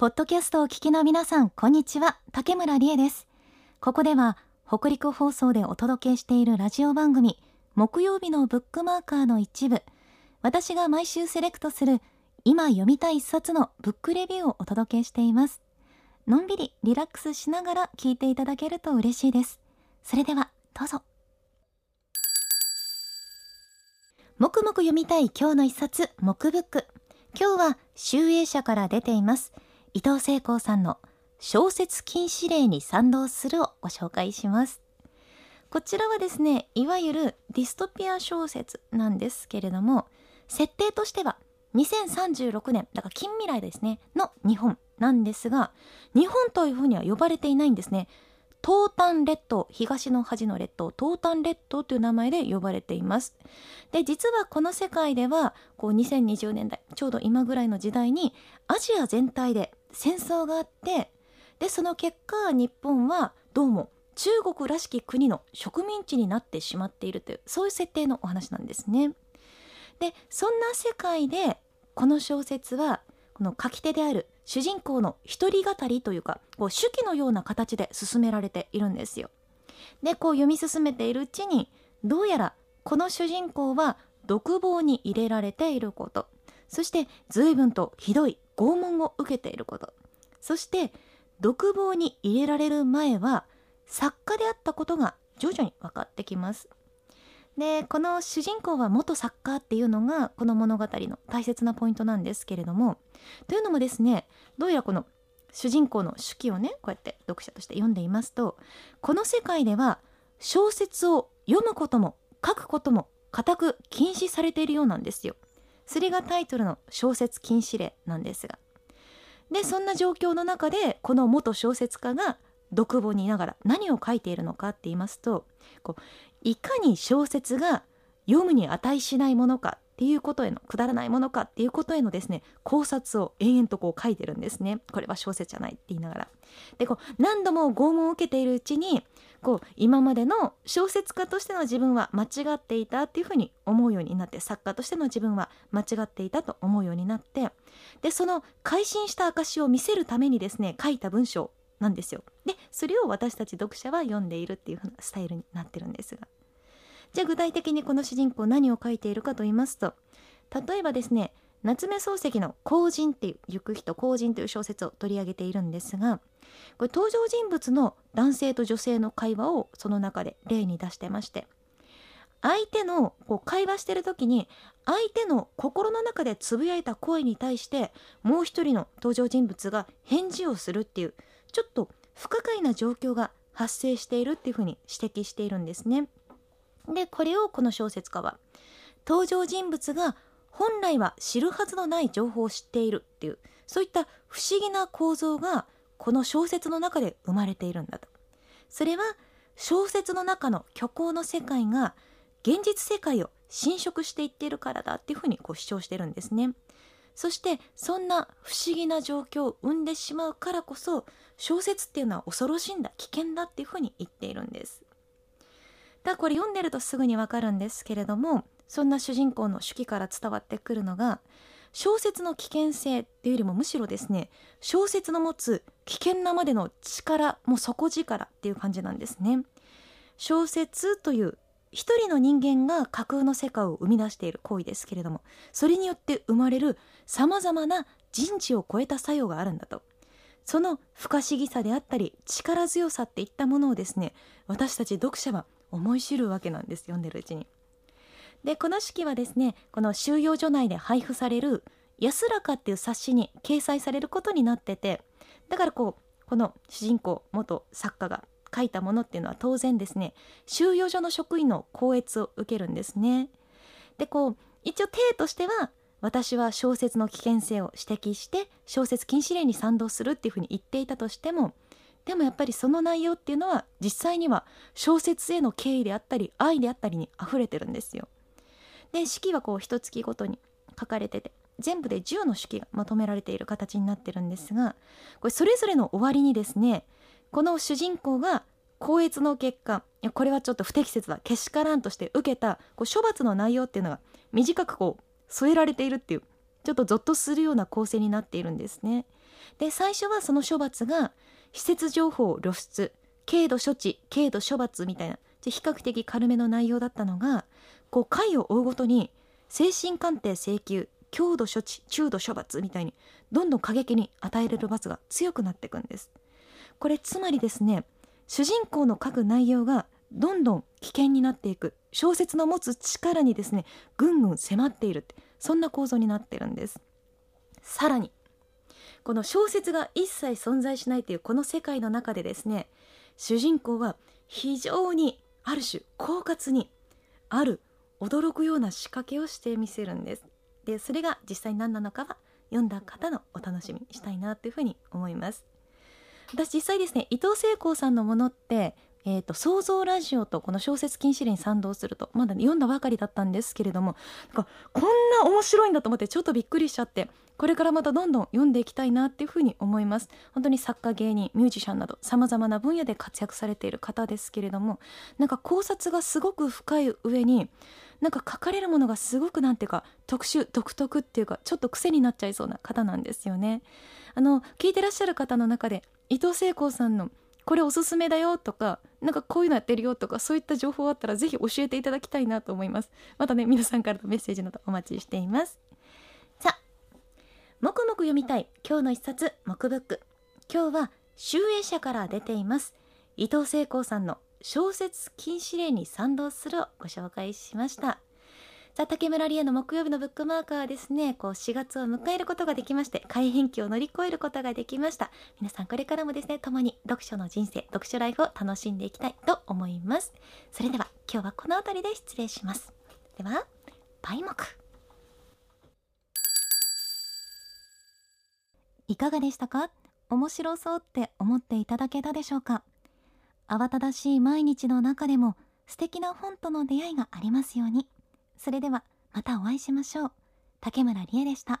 ポッドキャストを聞きの皆さん、こんにちは。竹村理恵です。ここでは北陸放送でお届けしているラジオ番組木曜日のブックマーカーの一部、私が毎週セレクトする今読みたい一冊のブックレビューをお届けしています。のんびりリラックスしながら聞いていただけると嬉しいです。それではどうぞ。もくもく読みたい今日の一冊、もくブック。今日は集英社から出ています伊藤聖光さんの小説禁止令に賛同するをご紹介します。こちらはですね、いわゆるディストピア小説なんですけれども、設定としては2036年、だから近未来ですね、の日本なんですが、日本というふうには呼ばれていないんですね。東端列島、東の端の列島、東端列島という名前で呼ばれています。で、実はこの世界ではこう2020年代、ちょうど今ぐらいの時代にアジア全体で戦争があって、でその結果日本はどうも中国らしき国の植民地になってしまっているという、そういう設定のお話なんですね。でそんな世界でこの小説はこの書き手である主人公の一人語りというか、こう手記のような形で進められているんですよ。でこう読み進めているうちに、どうやらこの主人公は独房に入れられていること、そして随分とひどい拷問を受けていること、そして独房に入れられる前は作家であったことが徐々に分かってきます。でこの主人公は元作家っていうのがこの物語の大切なポイントなんですけれども、というのもですね、どうやらこの主人公の手記をね、こうやって読者として読んでいますと、この世界では小説を読むことも書くことも固く禁止されているようなんですよ。それがタイトルの小説禁止令なんですが、でそんな状況の中でこの元小説家が独房にいながら何を書いているのかって言いますと、こういかに小説が読むに値しないものかっていうことへの、くだらないものかっていうことへのですね、考察を延々とこう書いてるんですね。これは小説じゃないって言いながら、でこう何度も拷問を受けているうちに、こう今までの小説家としての自分は間違っていたっていうふうに思うようになって、作家としての自分は間違っていたと思うようになって、でその改心した証を見せるためにですね、書いた文章なんですよ。でそれを私たち読者は読んでいるっていう風なスタイルになってるんですが、じゃあ具体的にこの主人公何を書いているかと言いますと、例えばですね、夏目漱石の荒人っていう、ゆく人荒人という小説を取り上げているんですが、これ登場人物の男性と女性の会話をその中で例に出してまして、相手のこう会話してる時に相手の心の中でつぶやいた声に対してもう一人の登場人物が返事をするっていう、ちょっと不可解な状況が発生しているっていうふうに指摘しているんですね。でこれをこの小説家は、登場人物が本来は知るはずのない情報を知っているっていう、そういった不思議な構造がこの小説の中で生まれているんだと。それは小説の中の虚構の世界が現実世界を侵食していっているからだっていうふうにこう主張してるんですね。そしてそんな不思議な状況を生んでしまうからこそ、小説っていうのは恐ろしいんだ、危険だっていうふうに言っているんです。だからこれ読んでるとすぐにわかるんですけれども、そんな主人公の手記から伝わってくるのが、小説の危険性っていうよりもむしろですね、小説の持つ危険なまでの力、もう底力っていう感じなんですね。小説という一人の人間が架空の世界を生み出している行為ですけれども、それによって生まれるさまざまな人知を超えた作用があるんだと。その不可思議さであったり力強さっていったものをですね、私たち読者は思い知るわけなんです、読んでるうちに。でこの手記はですね、この収容所内で配布される安らかっていう冊子に掲載されることになってて、だからこの主人公元作家が書いたものっていうのは当然ですね、収容所の職員の講演を受けるんですね。で一応体としては、私は小説の危険性を指摘して小説禁止令に賛同するっていうふうに言っていたとしても、でもやっぱりその内容っていうのは実際には小説への敬意であったり愛であったりにあふれてるんですよ。で式は一月ごとに書かれてて、全部で10の式がまとめられている形になってるんですが、これそれぞれの終わりにですね、この主人公が講演の結果、いやこれはちょっと不適切だ、けしからんとして受けた処罰の内容っていうのが短く添えられているっていう、ちょっとゾッとするような構成になっているんですね。で、最初はその処罰が施設情報露出、軽度処置、軽度処罰みたいな比較的軽めの内容だったのが、こう回を追うごとに精神鑑定請求、強度処置、中度処罰みたいにどんどん過激に与えられる罰が強くなっていくんです。これつまりですね、主人公の書く内容がどんどん危険になっていく、小説の持つ力にですねぐんぐん迫っているって、そんな構造になってるんです。さらにこの小説が一切存在しないというこの世界の中でですね、主人公は非常にある種狡猾にある驚くような仕掛けをしてみせるんです。で、それが実際に何なのかは読んだ方のお楽しみにしたいなというふうに思います。私実際ですね、伊藤聖光さんのものって、創造ラジオとこの小説禁止令に賛同するとまだ、読んだばかりだったんですけれども、なんかこんな面白いんだと思ってちょっとびっくりしちゃって、これからまたどんどん読んでいきたいなっていうふうに思います。本当に作家、芸人、ミュージシャンなどさまざまな分野で活躍されている方ですけれども、なんか考察がすごく深い上に、なんか書かれるものがすごくなんていうか特殊、独特っていうかちょっと癖になっちゃいそうな方なんですよね。聞いてらっしゃる方の中で伊藤聖光さんのこれおすすめだよとか、なんかこういうのやってるよとか、そういった情報あったらぜひ教えていただきたいなと思います。またね、皆さんからのメッセージなどお待ちしています。さあ、もくもく読みたい今日の一冊、もくブック。今日は集英社から出ています伊藤聖光さんの小説禁止令に賛同するをご紹介しました。さあ、竹村理恵の木曜日のブックマーカーはですね、こう4月を迎えることができまして、改変期を乗り越えることができました。皆さんこれからもですね、共に読書の人生、読書ライフを楽しんでいきたいと思います。それでは今日はこのあたりで失礼します。ではバイモク、いかがでしたか？面白そうって思っていただけたでしょうか？慌ただしい毎日の中でも素敵な本との出会いがありますように。それではまたお会いしましょう。竹村理恵でした。